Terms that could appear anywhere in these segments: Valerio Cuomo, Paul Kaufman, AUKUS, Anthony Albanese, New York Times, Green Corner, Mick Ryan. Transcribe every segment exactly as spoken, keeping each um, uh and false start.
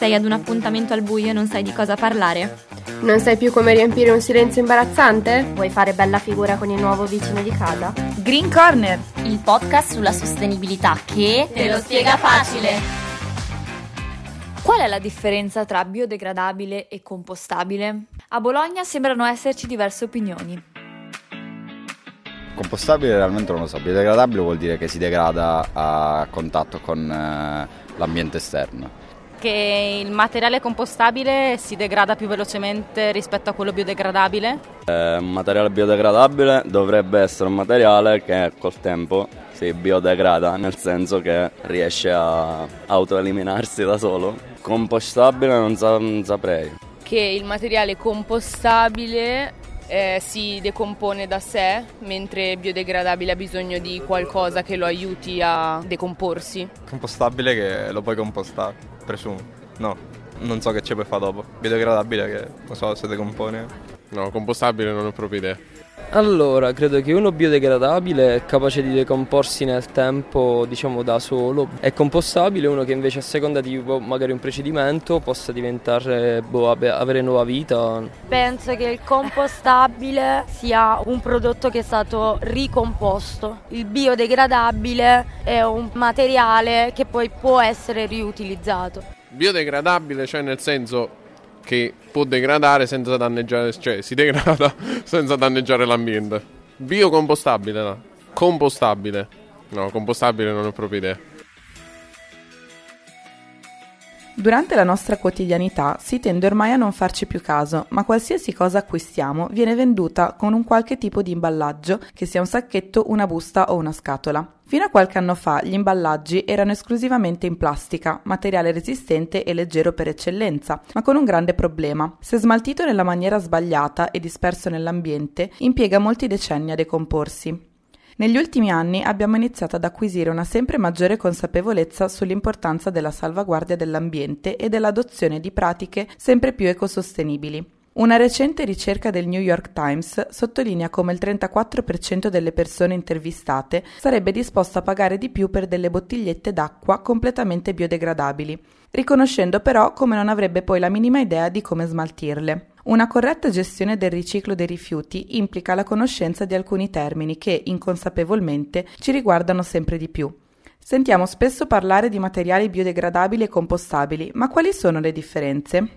sei ad un appuntamento al buio e non sai di cosa parlare? Non sai più come riempire un silenzio imbarazzante? Vuoi fare bella figura con il nuovo vicino di casa? Green Corner, il podcast sulla sostenibilità che te lo spiega facile! Qual è la differenza tra biodegradabile e compostabile? A Bologna sembrano esserci diverse opinioni. Compostabile realmente non lo so, biodegradabile vuol dire che si degrada a contatto con eh, l'ambiente esterno. Che il materiale compostabile si degrada più velocemente rispetto a quello biodegradabile? Eh, un materiale biodegradabile dovrebbe essere un materiale che col tempo si biodegrada, nel senso che riesce a autoeliminarsi da solo. Compostabile non, sa- non saprei. Che il materiale compostabile eh, si decompone da sé, mentre biodegradabile ha bisogno di qualcosa che lo aiuti a decomporsi. Compostabile che lo puoi compostare, presumo. No, non so che ci puoi fare dopo. Biodegradabile che non so se decompone. No, compostabile non ho proprio idea. Allora, credo che uno biodegradabile è capace di decomporsi nel tempo, diciamo, da solo. È compostabile uno che invece a seconda di magari un procedimento possa diventare, boh, avere nuova vita. Penso che il compostabile sia un prodotto che è stato ricomposto. Il biodegradabile è un materiale che poi può essere riutilizzato. Biodegradabile, cioè nel senso che può degradare senza danneggiare, cioè si degrada senza danneggiare l'ambiente. Biocompostabile, no. Compostabile. No, compostabile non ho proprio idea. Durante la nostra quotidianità si tende ormai a non farci più caso, ma qualsiasi cosa acquistiamo viene venduta con un qualche tipo di imballaggio, che sia un sacchetto, una busta o una scatola. Fino a qualche anno fa gli imballaggi erano esclusivamente in plastica, materiale resistente e leggero per eccellenza, ma con un grande problema. Se smaltito nella maniera sbagliata e disperso nell'ambiente, impiega molti decenni a decomporsi. Negli ultimi anni abbiamo iniziato ad acquisire una sempre maggiore consapevolezza sull'importanza della salvaguardia dell'ambiente e dell'adozione di pratiche sempre più ecosostenibili. Una recente ricerca del New York Times sottolinea come il trentaquattro per cento delle persone intervistate sarebbe disposto a pagare di più per delle bottigliette d'acqua completamente biodegradabili, riconoscendo però come non avrebbe poi la minima idea di come smaltirle. Una corretta gestione del riciclo dei rifiuti implica la conoscenza di alcuni termini che, inconsapevolmente, ci riguardano sempre di più. Sentiamo spesso parlare di materiali biodegradabili e compostabili, ma quali sono le differenze?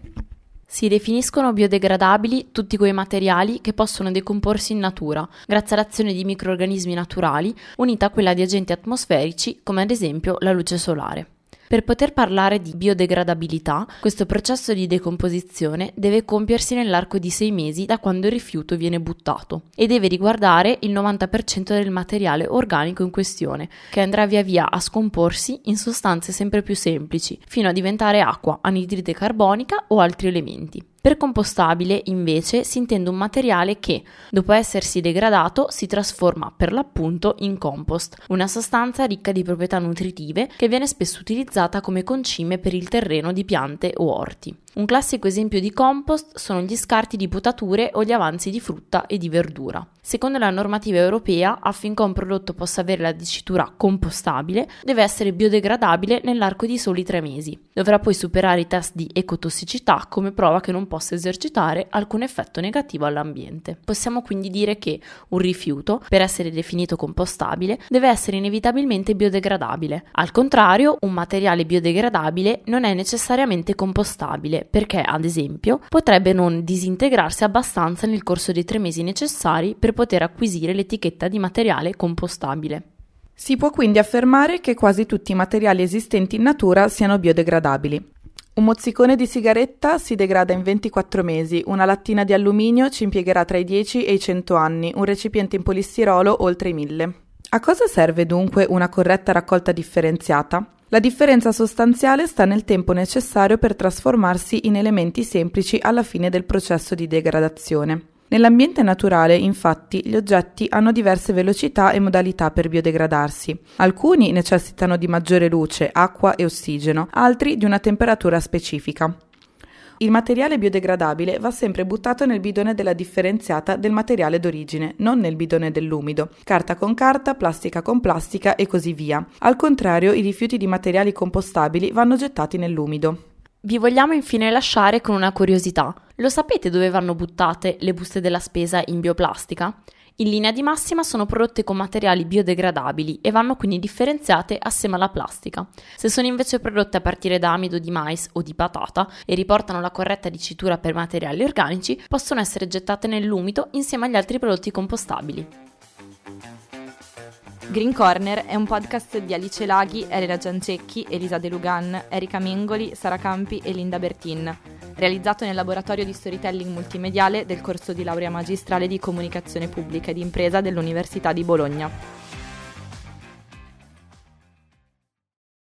Si definiscono biodegradabili tutti quei materiali che possono decomporsi in natura, grazie all'azione di microrganismi naturali, unita a quella di agenti atmosferici, come ad esempio la luce solare. Per poter parlare di biodegradabilità, questo processo di decomposizione deve compiersi nell'arco di sei mesi da quando il rifiuto viene buttato e deve riguardare il novanta per cento del materiale organico in questione, che andrà via via a scomporsi in sostanze sempre più semplici, fino a diventare acqua, anidride carbonica o altri elementi. Per compostabile, invece, si intende un materiale che, dopo essersi degradato, si trasforma per l'appunto in compost, una sostanza ricca di proprietà nutritive che viene spesso utilizzata come concime per il terreno di piante o orti. Un classico esempio di compost sono gli scarti di potature o gli avanzi di frutta e di verdura. Secondo la normativa europea, affinché un prodotto possa avere la dicitura compostabile, deve essere biodegradabile nell'arco di soli tre mesi. Dovrà poi superare i test di ecotossicità come prova che non possa esercitare alcun effetto negativo all'ambiente. Possiamo quindi dire che un rifiuto, per essere definito compostabile, deve essere inevitabilmente biodegradabile. Al contrario, un materiale biodegradabile non è necessariamente compostabile, perché, ad esempio, potrebbe non disintegrarsi abbastanza nel corso dei tre mesi necessari per poter acquisire l'etichetta di materiale compostabile. Si può quindi affermare che quasi tutti i materiali esistenti in natura siano biodegradabili. Un mozzicone di sigaretta si degrada in ventiquattro mesi, una lattina di alluminio ci impiegherà tra i dieci e i cento anni, un recipiente in polistirolo oltre i mille. A cosa serve dunque una corretta raccolta differenziata? La differenza sostanziale sta nel tempo necessario per trasformarsi in elementi semplici alla fine del processo di degradazione. Nell'ambiente naturale, infatti, gli oggetti hanno diverse velocità e modalità per biodegradarsi. Alcuni necessitano di maggiore luce, acqua e ossigeno, altri di una temperatura specifica. Il materiale biodegradabile va sempre buttato nel bidone della differenziata del materiale d'origine, non nel bidone dell'umido, carta con carta, plastica con plastica e così via. Al contrario, i rifiuti di materiali compostabili vanno gettati nell'umido. Vi vogliamo infine lasciare con una curiosità. Lo sapete dove vanno buttate le buste della spesa in bioplastica? In linea di massima sono prodotte con materiali biodegradabili e vanno quindi differenziate assieme alla plastica. Se sono invece prodotte a partire da amido di mais o di patata e riportano la corretta dicitura per materiali organici, possono essere gettate nell'umido insieme agli altri prodotti compostabili. Green Corner è un podcast di Alice Laghi, Elena Giancecchi, Elisa De Lugan, Erika Mengoli, Sara Campi e Linda Bertin, realizzato nel laboratorio di storytelling multimediale del corso di laurea magistrale di comunicazione pubblica ed impresa dell'Università di Bologna.